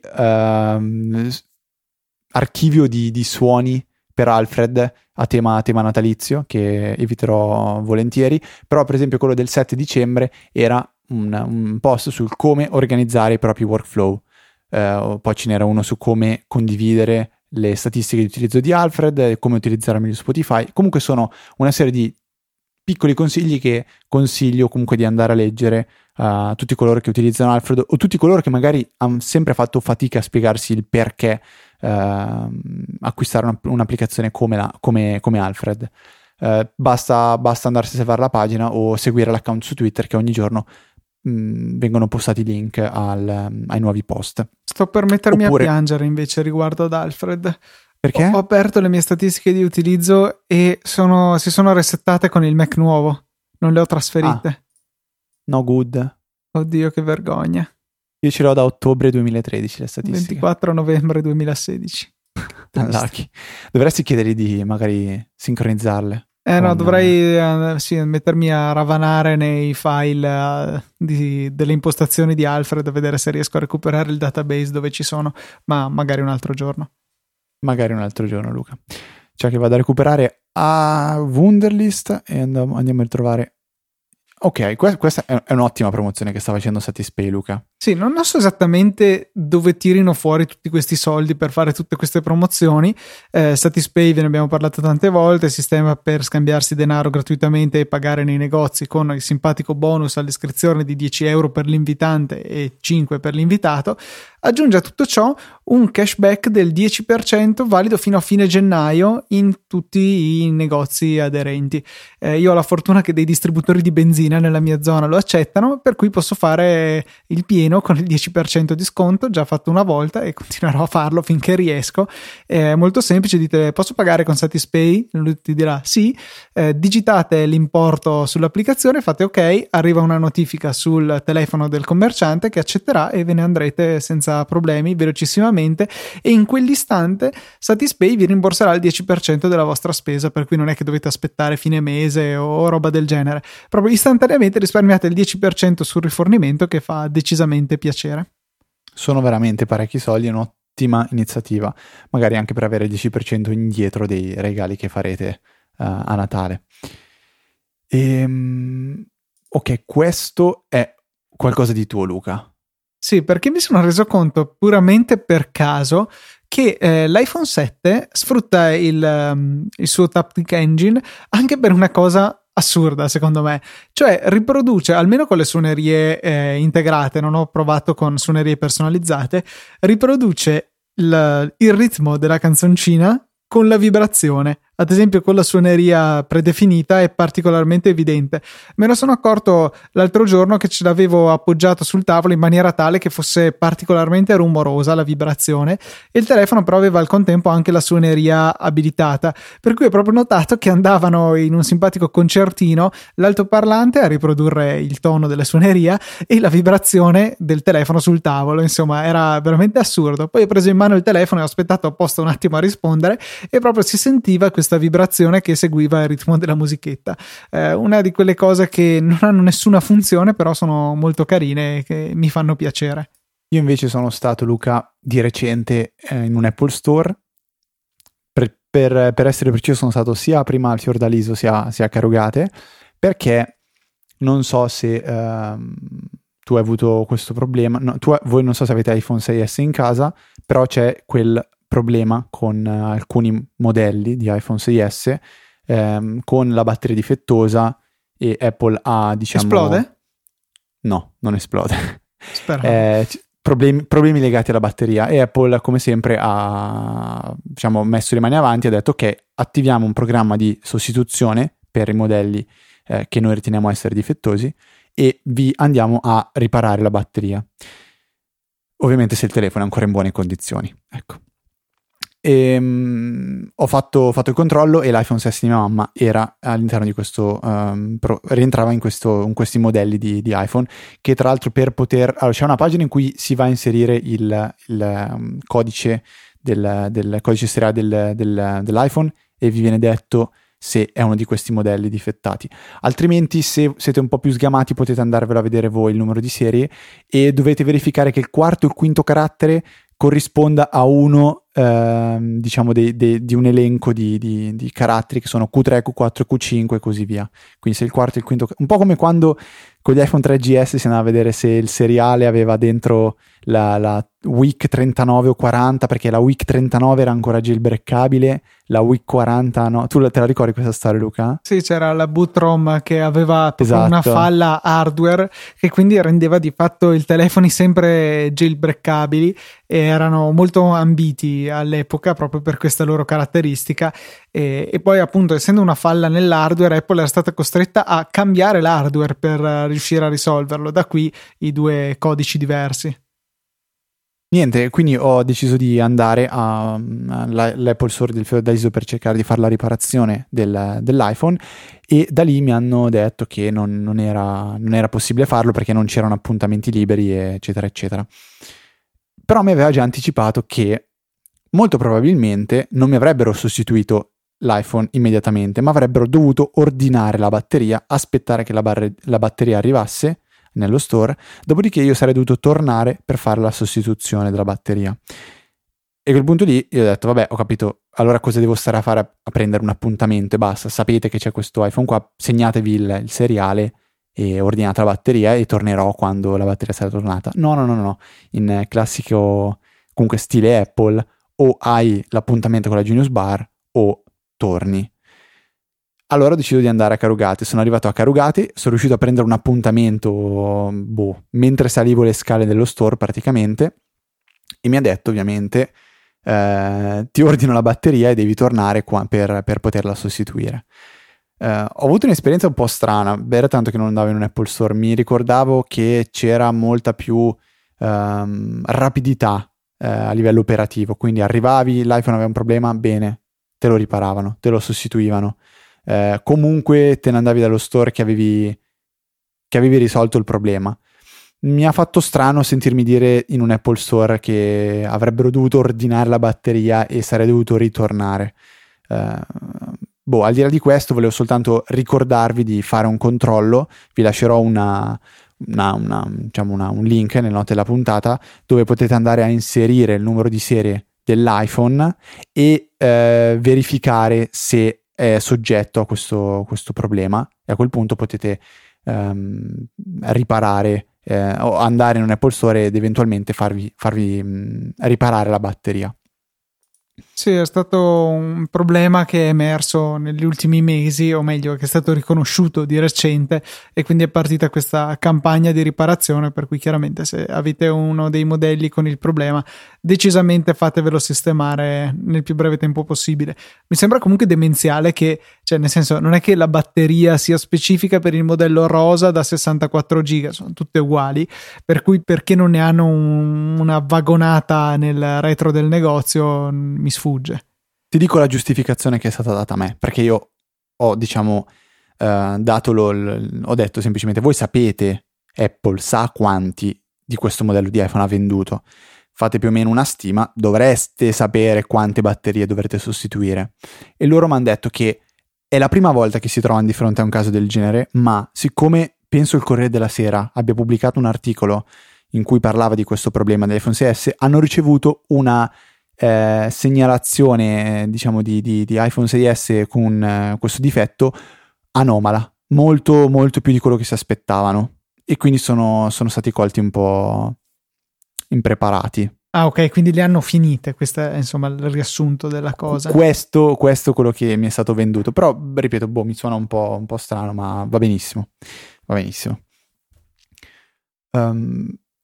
archivio di suoni per Alfred a tema natalizio, che eviterò volentieri. Però per esempio quello del 7 dicembre era un post sul come organizzare i propri workflow, poi ce n'era uno su come condividere le statistiche di utilizzo di Alfred, come utilizzare meglio Spotify. Comunque sono una serie di piccoli consigli che consiglio comunque di andare a leggere a tutti coloro che utilizzano Alfred, o tutti coloro che magari hanno sempre fatto fatica a spiegarsi il perché acquistare un'applicazione come Alfred. Basta andarsi a salvare la pagina o seguire l'account su Twitter, che ogni giorno vengono postati link ai nuovi post. Sto per mettermi a piangere invece riguardo ad Alfred. Perché? Ho aperto le mie statistiche di utilizzo e si sono resettate con il Mac nuovo. Non le ho trasferite. Ah, no good. Oddio, che vergogna. Io ce l'ho da ottobre 2013 le statistiche. 24 novembre 2016. Dovresti chiedergli di magari sincronizzarle. No, dovrei mettermi a ravanare nei file delle impostazioni di Alfred a vedere se riesco a recuperare il database dove ci sono, ma magari un altro giorno, Luca. cioè che vado a recuperare a Wunderlist e andiamo a ritrovare. Ok, questa è un'ottima promozione che sta facendo Satispay, Luca. Sì, non so esattamente dove tirino fuori tutti questi soldi per fare tutte queste promozioni. Satispay, ve ne abbiamo parlato tante volte, sistema per scambiarsi denaro gratuitamente e pagare nei negozi con il simpatico bonus all'iscrizione di 10 euro per l'invitante e 5 per l'invitato. Aggiunge a tutto ciò un cashback del 10% valido fino a fine gennaio in tutti i negozi aderenti. Io ho la fortuna che dei distributori di benzina nella mia zona lo accettano, per cui posso fare il pieno con il 10% di sconto, già fatto una volta e continuerò a farlo finché riesco. È molto semplice, dite posso pagare con Satispay? Lui ti dirà sì, digitate l'importo sull'applicazione, fate ok, arriva una notifica sul telefono del commerciante che accetterà e ve ne andrete senza problemi velocissimamente, e in quell'istante Satispay vi rimborserà il 10% della vostra spesa, per cui non è che dovete aspettare fine mese o roba del genere, proprio istantaneamente risparmiate il 10% sul rifornimento, che fa decisamente piacere. Sono veramente parecchi soldi, è un'ottima iniziativa, magari anche per avere il 10% indietro dei regali che farete a Natale. Ok, questo è qualcosa di tuo, Luca. Sì, perché mi sono reso conto puramente per caso che l'iPhone 7 sfrutta il suo Taptic Engine anche per una cosa assurda, secondo me, cioè riproduce, almeno con le suonerie integrate, non ho provato con suonerie personalizzate, riproduce il ritmo della canzoncina con la vibrazione. Ad esempio con la suoneria predefinita è particolarmente evidente. Me ne sono accorto l'altro giorno che ce l'avevo appoggiato sul tavolo in maniera tale che fosse particolarmente rumorosa la vibrazione, e il telefono però aveva al contempo anche la suoneria abilitata, per cui ho proprio notato che andavano in un simpatico concertino l'altoparlante a riprodurre il tono della suoneria e la vibrazione del telefono sul tavolo. Insomma, era veramente assurdo. Poi ho preso in mano il telefono e ho aspettato apposta un attimo a rispondere e proprio si sentiva questa vibrazione che seguiva il ritmo della musichetta. Una di quelle cose che non hanno nessuna funzione, però sono molto carine e che mi fanno piacere. Io invece sono stato, Luca, di recente in un Apple Store. Per essere preciso, sono stato sia prima al Fiordaliso sia a Carugate, perché non so se tu hai avuto questo problema. No, voi non so se avete iPhone 6S in casa, però c'è quel problema con alcuni modelli di iPhone 6S con la batteria difettosa, e Apple ha, diciamo... Esplode? No, non esplode. Spero. Problemi legati alla batteria, e Apple come sempre ha, diciamo, messo le mani avanti e ha detto ok, attiviamo un programma di sostituzione per i modelli che noi riteniamo essere difettosi e vi andiamo a riparare la batteria. Ovviamente se il telefono è ancora in buone condizioni, ecco. E, ho fatto il controllo e l'iPhone 6 di mia mamma era all'interno di questo rientrava in questi modelli di iPhone, che tra l'altro c'è una pagina in cui si va a inserire il codice del codice seriale dell'iPhone e vi viene detto se è uno di questi modelli difettati. Altrimenti, se siete un po' più sgamati, potete andarvelo a vedere voi il numero di serie, e dovete verificare che il quarto e il quinto carattere corrisponda a uno diciamo di un elenco di caratteri che sono Q3, Q4, Q5 e così via. Quindi se il quarto e il quinto, un po' come quando con gli iPhone 3GS si andava a vedere se il seriale aveva dentro la week 39 o 40, perché la week 39 era ancora jailbreakabile, la week 40 no. Tu te la ricordi questa storia, Luca? Sì, c'era la boot ROM che aveva, esatto, una falla hardware che quindi rendeva di fatto i telefoni sempre jailbreakabili, e erano molto ambiti all'epoca proprio per questa loro caratteristica, e poi appunto essendo una falla nell'hardware Apple era stata costretta a cambiare l'hardware per riuscire a risolverlo, da qui i due codici diversi. Niente, quindi ho deciso di andare all'Apple Store del Fiordaliso per cercare di fare la riparazione dell'iPhone, e da lì mi hanno detto che non era possibile farlo perché non c'erano appuntamenti liberi eccetera eccetera. Però mi aveva già anticipato che molto probabilmente non mi avrebbero sostituito l'iPhone immediatamente, ma avrebbero dovuto ordinare la batteria, aspettare che la batteria arrivasse nello store, dopodiché io sarei dovuto tornare per fare la sostituzione della batteria. E a quel punto lì io ho detto, vabbè, ho capito, allora cosa devo stare a fare a prendere un appuntamento e basta. Sapete che c'è questo iPhone qua, segnatevi il seriale e ordinate la batteria e tornerò quando la batteria sarà tornata. No. In classico, comunque stile Apple, o hai l'appuntamento con la Genius Bar o torni. Allora ho deciso di andare a Carugate. Sono arrivato a Carugate, sono riuscito a prendere un appuntamento mentre salivo le scale dello store praticamente, e mi ha detto ovviamente ti ordino la batteria e devi tornare qua per poterla sostituire. Ho avuto un'esperienza un po' strana, era tanto che non andavo in un Apple Store, mi ricordavo che c'era molta più rapidità a livello operativo, quindi arrivavi, l'iPhone aveva un problema, bene, te lo riparavano, te lo sostituivano. Comunque te ne andavi dallo store che avevi risolto il problema. Mi ha fatto strano sentirmi dire in un Apple Store che avrebbero dovuto ordinare la batteria e sarei dovuto ritornare. Al di là di questo volevo soltanto ricordarvi di fare un controllo. Vi lascerò un link nelle note della puntata dove potete andare a inserire il numero di serie dell'iPhone e verificare se è soggetto a questo problema, e a quel punto potete riparare o andare in un Apple Store ed eventualmente farvi riparare la batteria. Sì, è stato un problema che è emerso negli ultimi mesi, o meglio che è stato riconosciuto di recente, e quindi è partita questa campagna di riparazione, per cui chiaramente se avete uno dei modelli con il problema decisamente fatevelo sistemare nel più breve tempo possibile. Mi sembra comunque demenziale che, cioè nel senso, non è che la batteria sia specifica per il modello rosa da 64 giga, sono tutte uguali, per cui perché non ne hanno una vagonata nel retro del negozio mi sfugge. Ti dico la giustificazione che è stata data a me, perché io ho ho detto semplicemente, voi sapete, Apple sa quanti di questo modello di iPhone ha venduto, fate più o meno una stima, dovreste sapere quante batterie dovrete sostituire. E loro mi hanno detto che è la prima volta che si trovano di fronte a un caso del genere, ma siccome penso il Corriere della Sera abbia pubblicato un articolo in cui parlava di questo problema dell'iPhone 6S, hanno ricevuto una segnalazione di iPhone 6S con questo difetto anomala, molto molto più di quello che si aspettavano, e quindi sono stati colti un po' impreparati. Ah, ok, quindi le hanno finite. Questo è insomma il riassunto della cosa. Questo quello che mi è stato venduto, però ripeto, mi suona un po' strano, ma va benissimo.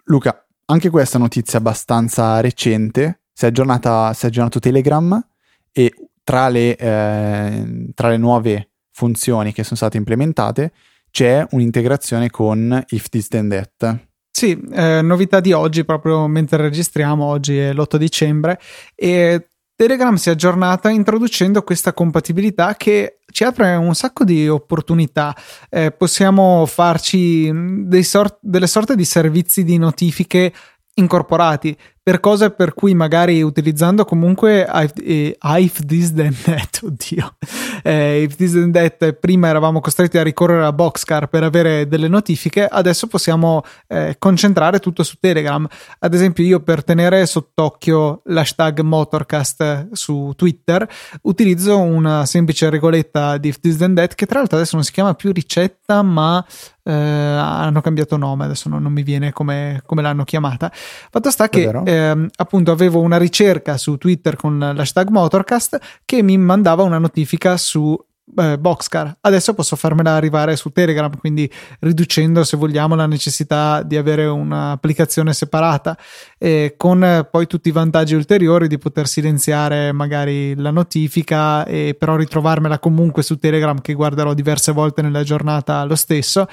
Luca, anche questa notizia abbastanza recente. Si è aggiornato Telegram, e tra le nuove funzioni che sono state implementate c'è un'integrazione con If This Then That. Sì, novità di oggi, proprio mentre registriamo, oggi è l'8 dicembre, e Telegram si è aggiornata introducendo questa compatibilità che ci apre un sacco di opportunità. Possiamo farci delle sorte di servizi di notifiche incorporati per cose per cui magari utilizzando comunque If This Then That, oddio, If This Then That, prima eravamo costretti a ricorrere a Boxcar per avere delle notifiche, adesso possiamo concentrare tutto su Telegram. Ad esempio, io per tenere sott'occhio l'hashtag Motorcast su Twitter utilizzo una semplice regoletta di If This Then That, che tra l'altro adesso non si chiama più ricetta, ma hanno cambiato nome, adesso non mi viene come l'hanno chiamata. Fatto sta che appunto avevo una ricerca su Twitter con l'hashtag Motorcast che mi mandava una notifica su Boxcar. Adesso posso farmela arrivare su Telegram, quindi riducendo, se vogliamo, la necessità di avere un'applicazione separata, con poi tutti i vantaggi ulteriori di poter silenziare magari la notifica e però ritrovarmela comunque su Telegram, che guarderò diverse volte nella giornata lo stesso.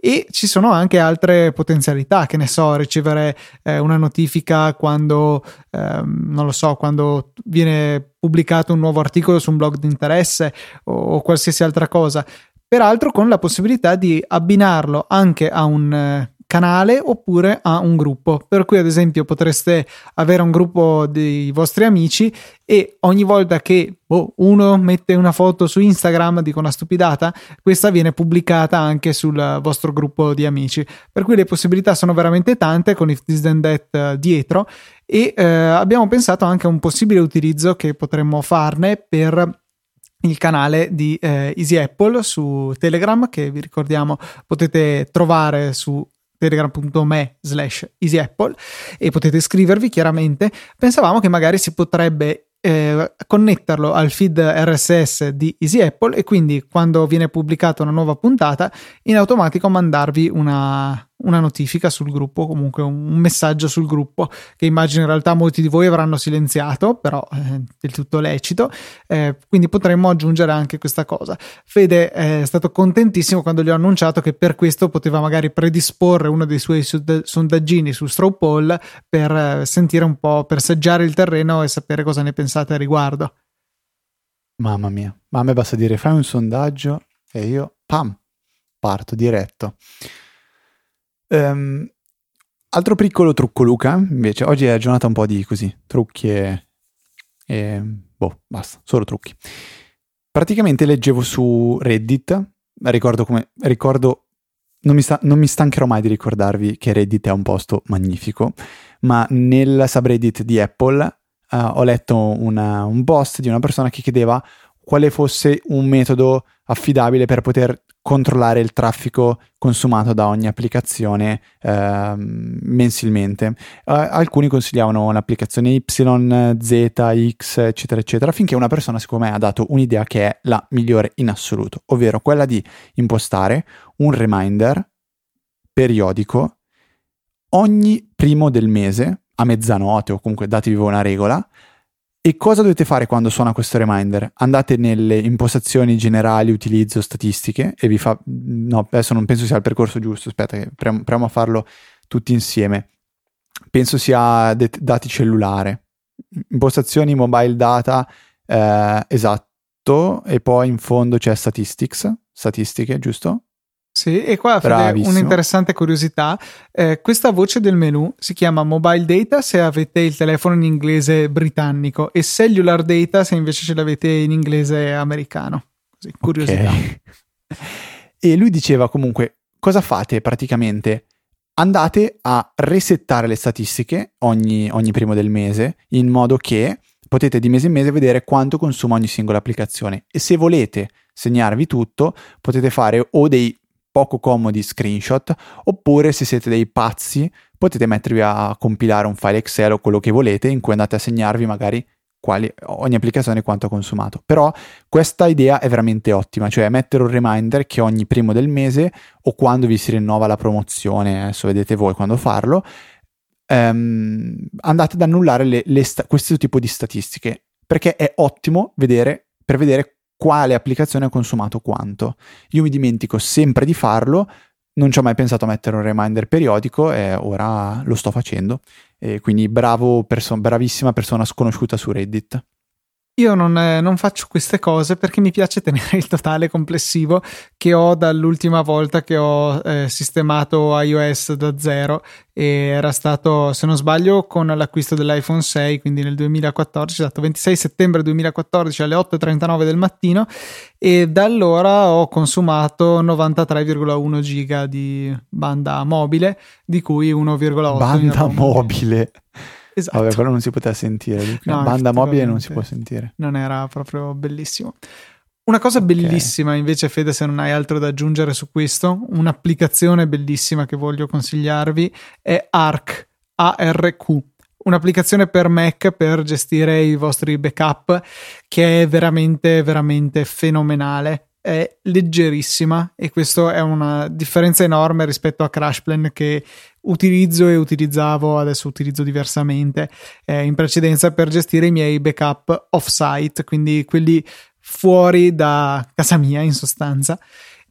E ci sono anche altre potenzialità, che ne so, ricevere una notifica quando non lo so, quando viene pubblicato un nuovo articolo su un blog di interesse o qualsiasi altra cosa, peraltro con la possibilità di abbinarlo anche a un canale oppure a un gruppo, per cui ad esempio potreste avere un gruppo dei vostri amici e ogni volta che uno mette una foto su Instagram, dico una stupidata, questa viene pubblicata anche sul vostro gruppo di amici, per cui le possibilità sono veramente tante con If This Then That dietro, e abbiamo pensato anche a un possibile utilizzo che potremmo farne per il canale di Easy Apple su Telegram, che vi ricordiamo potete trovare su telegram.me/easyapple, e potete iscrivervi chiaramente. Pensavamo che magari si potrebbe connetterlo al feed RSS di Easy Apple e quindi quando viene pubblicata una nuova puntata in automatico mandarvi una notifica sul gruppo, comunque un messaggio sul gruppo, che immagino in realtà molti di voi avranno silenziato, però è del tutto lecito, quindi potremmo aggiungere anche questa cosa. Fede è stato contentissimo quando gli ho annunciato che per questo poteva magari predisporre uno dei suoi sondaggini su Straw Poll per sentire un po', per seggiare il terreno e sapere cosa ne pensate al riguardo. Mamma mia, ma a me basta dire fai un sondaggio e io parto diretto. Altro piccolo trucco, Luca, invece oggi è giornata un po' di così trucchi e basta, solo trucchi. Praticamente leggevo su Reddit, non mi stancherò mai di ricordarvi che Reddit è un posto magnifico, ma nel subreddit di Apple ho letto un post di una persona che chiedeva quale fosse un metodo affidabile per poter controllare il traffico consumato da ogni applicazione mensilmente. Alcuni consigliavano un'applicazione Y, Z, X, eccetera, eccetera, finché una persona, secondo me, ha dato un'idea che è la migliore in assoluto, ovvero quella di impostare un reminder periodico ogni primo del mese, a mezzanotte, o comunque datevi voi una regola. E cosa dovete fare quando suona questo reminder? Andate nelle impostazioni generali, utilizzo, statistiche, e vi fa... No, adesso non penso sia il percorso giusto, aspetta che proviamo a farlo tutti insieme. Penso sia dati cellulare, impostazioni mobile data, esatto, e poi in fondo c'è statistiche, giusto? Sì, e qua un'interessante curiosità, questa voce del menu si chiama Mobile Data se avete il telefono in inglese britannico e Cellular Data se invece ce l'avete in inglese americano, così, curiosità. Okay. E lui diceva comunque, cosa fate praticamente? Andate a resettare le statistiche ogni primo del mese, in modo che potete di mese in mese vedere quanto consuma ogni singola applicazione, e se volete segnarvi tutto potete fare o dei poco comodi screenshot, oppure se siete dei pazzi potete mettervi a compilare un file Excel o quello che volete in cui andate a segnarvi magari ogni applicazione quanto ha consumato. Però questa idea è veramente ottima, cioè mettere un reminder che ogni primo del mese o quando vi si rinnova la promozione, adesso vedete voi quando farlo, andate ad annullare questo tipo di statistiche, perché è ottimo per vedere quale applicazione ha consumato quanto. Io mi dimentico sempre di farlo, non ci ho mai pensato a mettere un reminder periodico e ora lo sto facendo, e quindi bravissima persona sconosciuta su Reddit. Io non faccio queste cose perché mi piace tenere il totale complessivo che ho dall'ultima volta che ho sistemato iOS da zero, e era stato, se non sbaglio, con l'acquisto dell'iPhone 6, quindi nel 2014, esatto, 26 settembre 2014 alle 8:39 del mattino, e da allora ho consumato 93,1 giga di banda mobile, di cui 1,8 banda mobile. Esatto. Vabbè, quello non si poteva sentire, no, banda mobile non si può sentire, non era proprio bellissimo. Una cosa bellissima invece, Fede, se non hai altro da aggiungere su questo, un'applicazione bellissima che voglio consigliarvi è ARQ, un'applicazione per Mac per gestire i vostri backup, che è veramente veramente fenomenale. È leggerissima, e questo è una differenza enorme rispetto a CrashPlan che utilizzo e utilizzavo, adesso utilizzo diversamente, in precedenza, per gestire i miei backup off-site, quindi quelli fuori da casa mia in sostanza,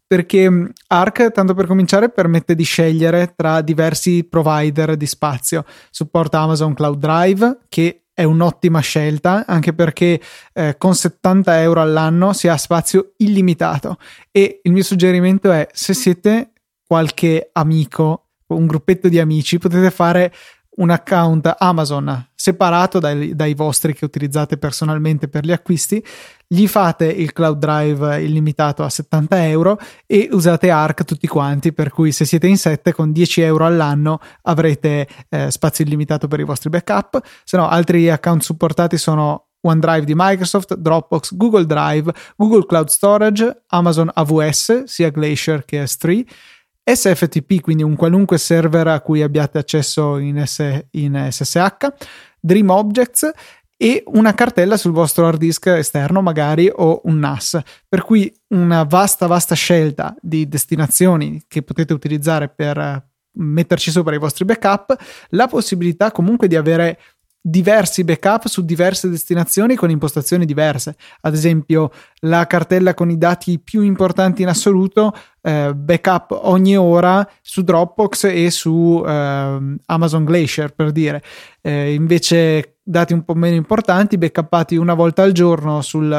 perché ARQ, tanto per cominciare, permette di scegliere tra diversi provider di spazio, supporta Amazon Cloud Drive, che è un'ottima scelta anche perché con €70 all'anno si ha spazio illimitato, e il mio suggerimento è, se siete qualche amico un gruppetto di amici, potete fare un account Amazon separato dai vostri che utilizzate personalmente per gli acquisti, gli fate il Cloud Drive illimitato a €70 e usate ARQ tutti quanti, per cui se siete in 7 con €10 all'anno avrete spazio illimitato per i vostri backup. Se no, altri account supportati sono OneDrive di Microsoft, Dropbox, Google Drive, Google Cloud Storage, Amazon AWS, sia Glacier che S3, SFTP, quindi un qualunque server a cui abbiate accesso in SSH, Dream Objects e una cartella sul vostro hard disk esterno magari, o un NAS, per cui una vasta scelta di destinazioni che potete utilizzare per metterci sopra i vostri backup, la possibilità comunque di avere diversi backup su diverse destinazioni con impostazioni diverse. Ad esempio, la cartella con i dati più importanti in assoluto, backup ogni ora su Dropbox e su Amazon Glacier, per dire. Invece dati un po' meno importanti backuppati una volta al giorno sul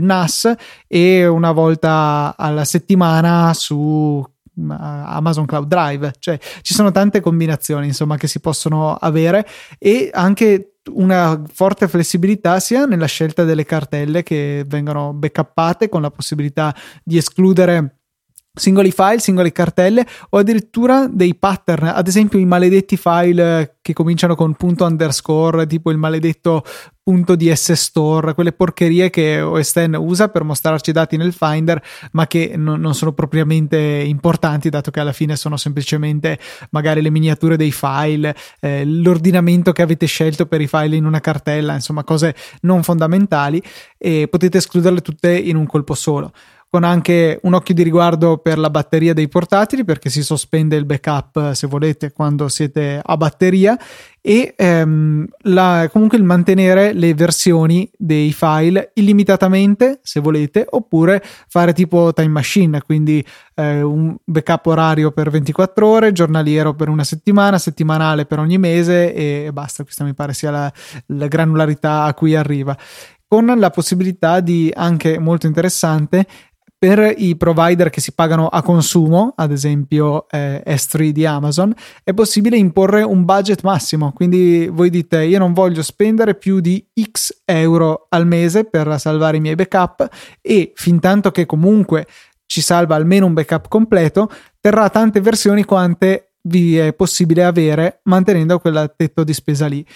NAS e una volta alla settimana su Amazon Cloud Drive. Cioè, ci sono tante combinazioni, insomma, che si possono avere, e anche una forte flessibilità sia nella scelta delle cartelle che vengono backuppate, con la possibilità di escludere singoli file, singole cartelle, o addirittura dei pattern, ad esempio i maledetti file che cominciano con ._, tipo il maledetto .dsstore, quelle porcherie che OS X usa per mostrarci dati nel Finder, ma che non sono propriamente importanti, dato che alla fine sono semplicemente magari le miniature dei file, l'ordinamento che avete scelto per i file in una cartella, insomma cose non fondamentali, e potete escluderle tutte in un colpo solo. Con anche un occhio di riguardo per la batteria dei portatili, perché si sospende il backup, se volete, quando siete a batteria, e comunque il mantenere le versioni dei file illimitatamente, se volete, oppure fare tipo time machine, quindi un backup orario per 24 ore, giornaliero per una settimana, settimanale per ogni mese e basta. Questa mi pare sia la granularità a cui arriva, con la possibilità di, anche molto interessante, per i provider che si pagano a consumo, ad esempio S3 di Amazon, è possibile imporre un budget massimo. Quindi voi dite: io non voglio spendere più di X euro al mese per salvare i miei backup, e fintanto che comunque ci salva almeno un backup completo, terrà tante versioni quante vi è possibile avere, mantenendo quel tetto di spesa lì.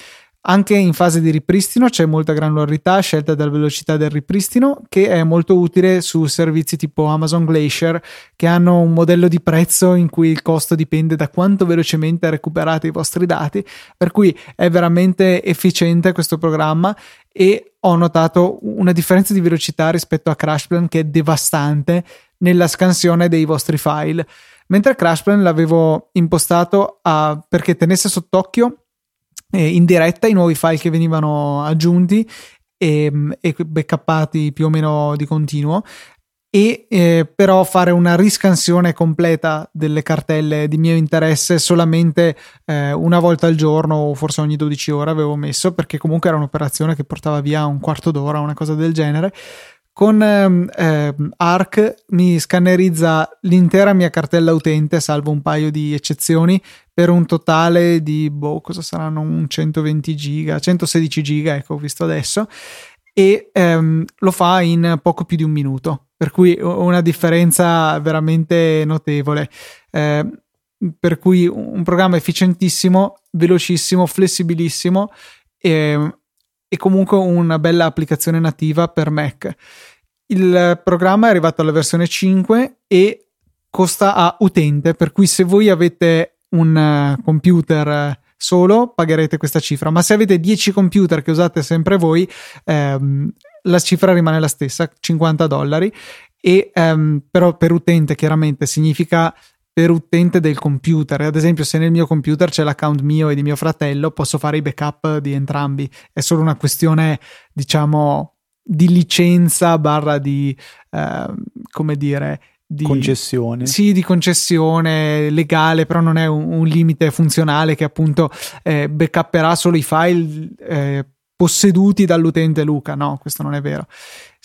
Anche in fase di ripristino c'è molta granularità, scelta della velocità del ripristino, che è molto utile su servizi tipo Amazon Glacier, che hanno un modello di prezzo in cui il costo dipende da quanto velocemente recuperate i vostri dati, per cui è veramente efficiente questo programma. E ho notato una differenza di velocità rispetto a CrashPlan, che è devastante nella scansione dei vostri file, mentre CrashPlan l'avevo impostato perché tenesse sott'occhio in diretta i nuovi file che venivano aggiunti e backuppati più o meno di continuo, e però fare una riscansione completa delle cartelle di mio interesse solamente una volta al giorno, o forse ogni 12 ore avevo messo, perché comunque era un'operazione che portava via un quarto d'ora, una cosa del genere. Con ARC mi scannerizza l'intera mia cartella utente, salvo un paio di eccezioni, per un totale di cosa saranno, un 120 giga, 116 giga, ecco, ho visto adesso, e lo fa in poco più di un minuto, per cui una differenza veramente notevole. Per cui un programma efficientissimo, velocissimo, flessibilissimo, e comunque una bella applicazione nativa per Mac. Il programma è arrivato alla versione 5 e costa a utente, per cui se voi avete un computer solo pagherete questa cifra, ma se avete 10 computer che usate sempre voi, la cifra rimane la stessa, $50, e però per utente chiaramente significa per utente del computer. Ad esempio, se nel mio computer c'è l'account mio e di mio fratello, posso fare i backup di entrambi. È solo una questione, diciamo, di licenza / di come dire, di concessione. Sì, di concessione legale, però non è un limite funzionale, che appunto backupperà solo i file posseduti dall'utente Luca. No, questo non è vero.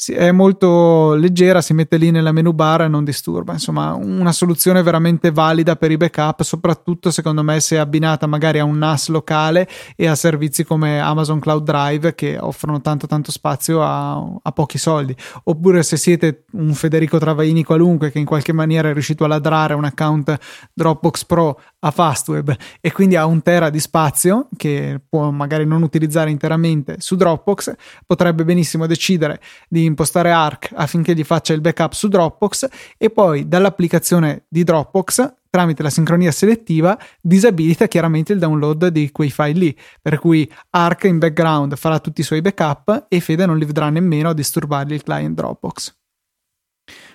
è molto leggera, si mette lì nella menu bar e non disturba. Insomma, una soluzione veramente valida per i backup, soprattutto secondo me se abbinata magari a un NAS locale e a servizi come Amazon Cloud Drive, che offrono tanto spazio a pochi soldi. Oppure se siete un Federico Travaini qualunque che in qualche maniera è riuscito a ladrare un account Dropbox Pro a Fastweb e quindi ha 1 tera di spazio che può magari non utilizzare interamente su Dropbox, potrebbe benissimo decidere di impostare ARQ affinché gli faccia il backup su Dropbox e poi dall'applicazione di Dropbox, tramite la sincronia selettiva, disabilita chiaramente il download di quei file lì, per cui ARQ in background farà tutti i suoi backup e Fede non li vedrà nemmeno a disturbargli il client Dropbox.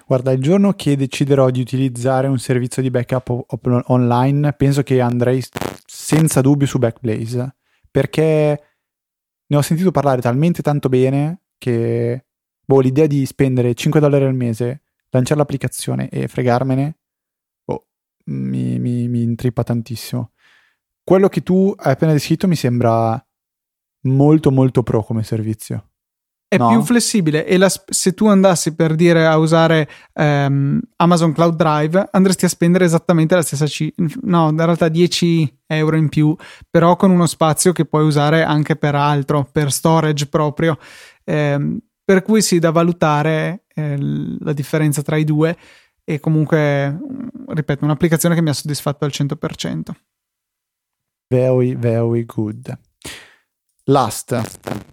Guarda, il giorno che deciderò di utilizzare un servizio di backup online, penso che andrei senza dubbio su Backblaze, perché ne ho sentito parlare talmente tanto bene che l'idea di spendere $5 al mese, lanciare l'applicazione e fregarmene mi intrippa tantissimo. Quello che tu hai appena descritto mi sembra molto pro come servizio. È più flessibile e se tu andassi, per dire, a usare Amazon Cloud Drive, andresti a spendere esattamente la stessa in realtà €10 in più, però con uno spazio che puoi usare anche per altro, per storage proprio, per cui sì, da valutare la differenza tra i due. E comunque, ripeto, un'applicazione che mi ha soddisfatto al 100%. Very, very good. Last,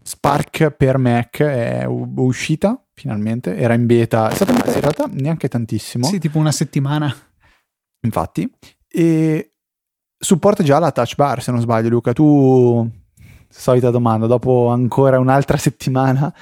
Spark per Mac è uscita finalmente, era in beta, è stata in realtà neanche tantissimo. Sì, tipo una settimana. Infatti, e supporta già la Touch Bar, se non sbaglio, Luca. Tu, solita domanda, dopo ancora un'altra settimana,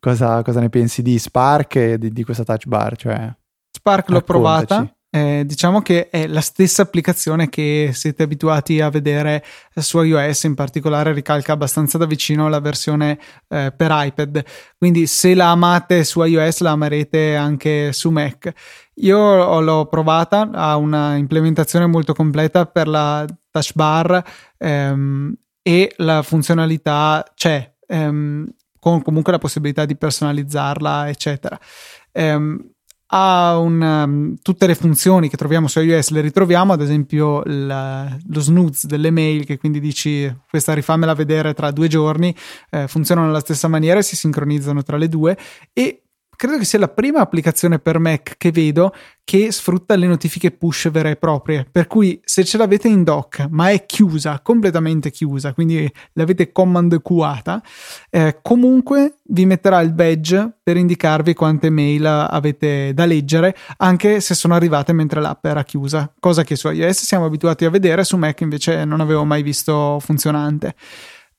cosa ne pensi di Spark e di questa Touch Bar? Cioè, Spark l'ho provata. Diciamo che è la stessa applicazione che siete abituati a vedere su iOS, in particolare ricalca abbastanza da vicino la versione per iPad, quindi se la amate su iOS la amerete anche su Mac. Io l'ho provata, ha una implementazione molto completa per la Touch Bar, e la funzionalità c'è, con comunque la possibilità di personalizzarla eccetera. Ha tutte le funzioni che troviamo su iOS le ritroviamo, ad esempio lo snooze delle mail, che quindi dici questa rifammela vedere tra 2 giorni, funzionano alla stessa maniera e si sincronizzano tra le due. E credo che sia la prima applicazione per Mac che vedo che sfrutta le notifiche push vere e proprie, per cui se ce l'avete in dock ma è chiusa, completamente chiusa, quindi l'avete command quata, comunque vi metterà il badge per indicarvi quante mail avete da leggere, anche se sono arrivate mentre l'app era chiusa, cosa che su iOS siamo abituati a vedere, su Mac invece non avevo mai visto funzionante.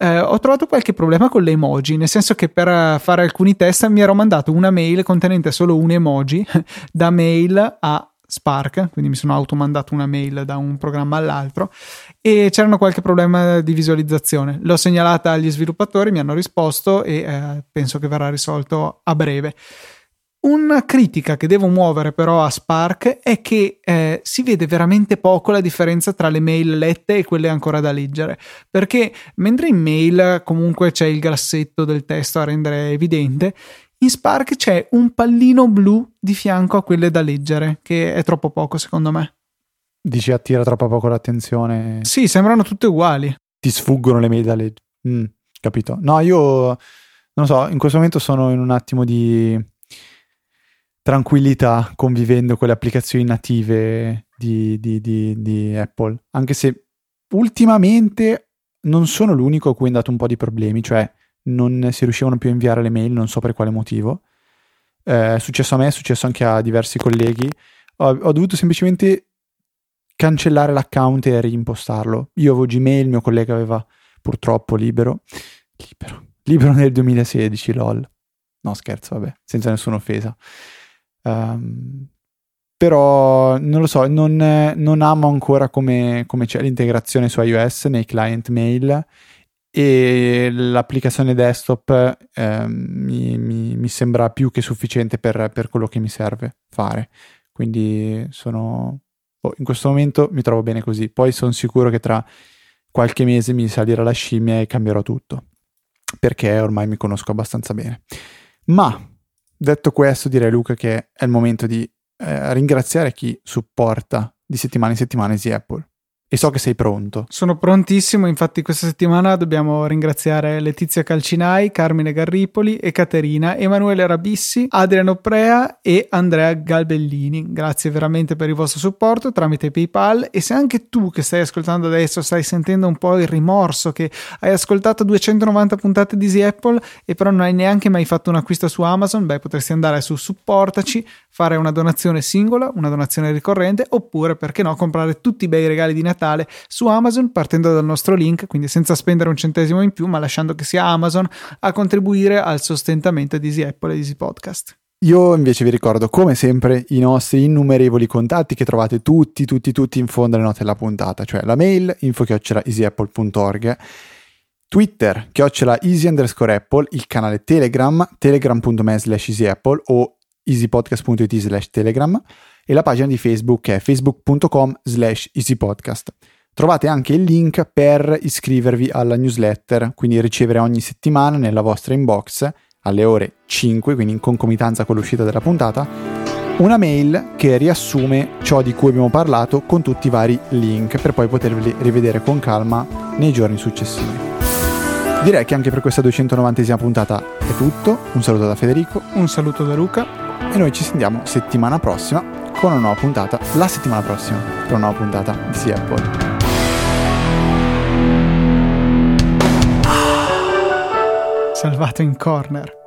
Ho trovato qualche problema con le emoji, nel senso che per fare alcuni test mi ero mandato una mail contenente solo un emoji da mail a Spark, quindi mi sono automandato una mail da un programma all'altro e c'erano qualche problema di visualizzazione. L'ho segnalata agli sviluppatori, mi hanno risposto e penso che verrà risolto a breve. Una critica che devo muovere però a Spark è che si vede veramente poco la differenza tra le mail lette e quelle ancora da leggere, perché mentre in mail comunque c'è il grassetto del testo a rendere evidente, in Spark c'è un pallino blu di fianco a quelle da leggere, che è troppo poco secondo me. Dici attira troppo poco l'attenzione? Sì, sembrano tutte uguali. Ti sfuggono le mail da leggere. Capito. No, io non so, in questo momento sono in un attimo di tranquillità convivendo con le applicazioni native di Apple, anche se ultimamente non sono l'unico a cui è dato un po' di problemi, cioè non si riuscivano più a inviare le mail, non so per quale motivo. È successo a me, è successo anche a diversi colleghi. Ho dovuto semplicemente cancellare l'account e reimpostarlo. Io avevo Gmail, mio collega aveva purtroppo libero nel 2016, lol. No, scherzo, vabbè, senza nessuna offesa. Però non lo so, non amo ancora come c'è l'integrazione su iOS nei client mail, e l'applicazione desktop mi sembra più che sufficiente per quello che mi serve fare. Quindi in questo momento mi trovo bene così. Poi sono sicuro che tra qualche mese mi salirà la scimmia e cambierò tutto, perché ormai mi conosco abbastanza bene. Ma Detto questo, direi, Luca, che è il momento di ringraziare chi supporta di settimana in settimana Easy Apple. E so che sei pronto. Sono prontissimo, infatti questa settimana dobbiamo ringraziare Letizia Calcinai, Carmine Garripoli, Ekaterina, Emanuele Rabissi, Adriano Prea e Andrea Galbellini. Grazie veramente per il vostro supporto tramite PayPal, e se anche tu che stai ascoltando adesso stai sentendo un po' il rimorso che hai ascoltato 290 puntate di Easy Apple e però non hai neanche mai fatto un acquisto su Amazon, beh, potresti andare su Supportaci, fare una donazione singola, una donazione ricorrente, oppure, perché no, comprare tutti i bei regali di Natale su Amazon partendo dal nostro link, quindi senza spendere un centesimo in più, ma lasciando che sia Amazon a contribuire al sostentamento di Easy Apple e Easy Podcast. Io invece vi ricordo come sempre i nostri innumerevoli contatti che trovate tutti in fondo alle note della puntata, cioè la mail info@easyapple.org, Twitter @easy_apple, il canale Telegram telegram.me/easyapple o easypodcast.it/telegram, e la pagina di Facebook è facebook.com/easypodcast. Trovate anche il link per iscrivervi alla newsletter, quindi ricevere ogni settimana nella vostra inbox alle ore 5, quindi in concomitanza con l'uscita della puntata, una mail che riassume ciò di cui abbiamo parlato con tutti i vari link, per poi poterli rivedere con calma nei giorni successivi. Direi che anche per questa 290esima puntata è tutto. Un saluto da Federico, un saluto da Luca, e noi ci sentiamo settimana prossima con una nuova puntata, la settimana prossima con una nuova puntata di Easy Apple. Salvato in corner.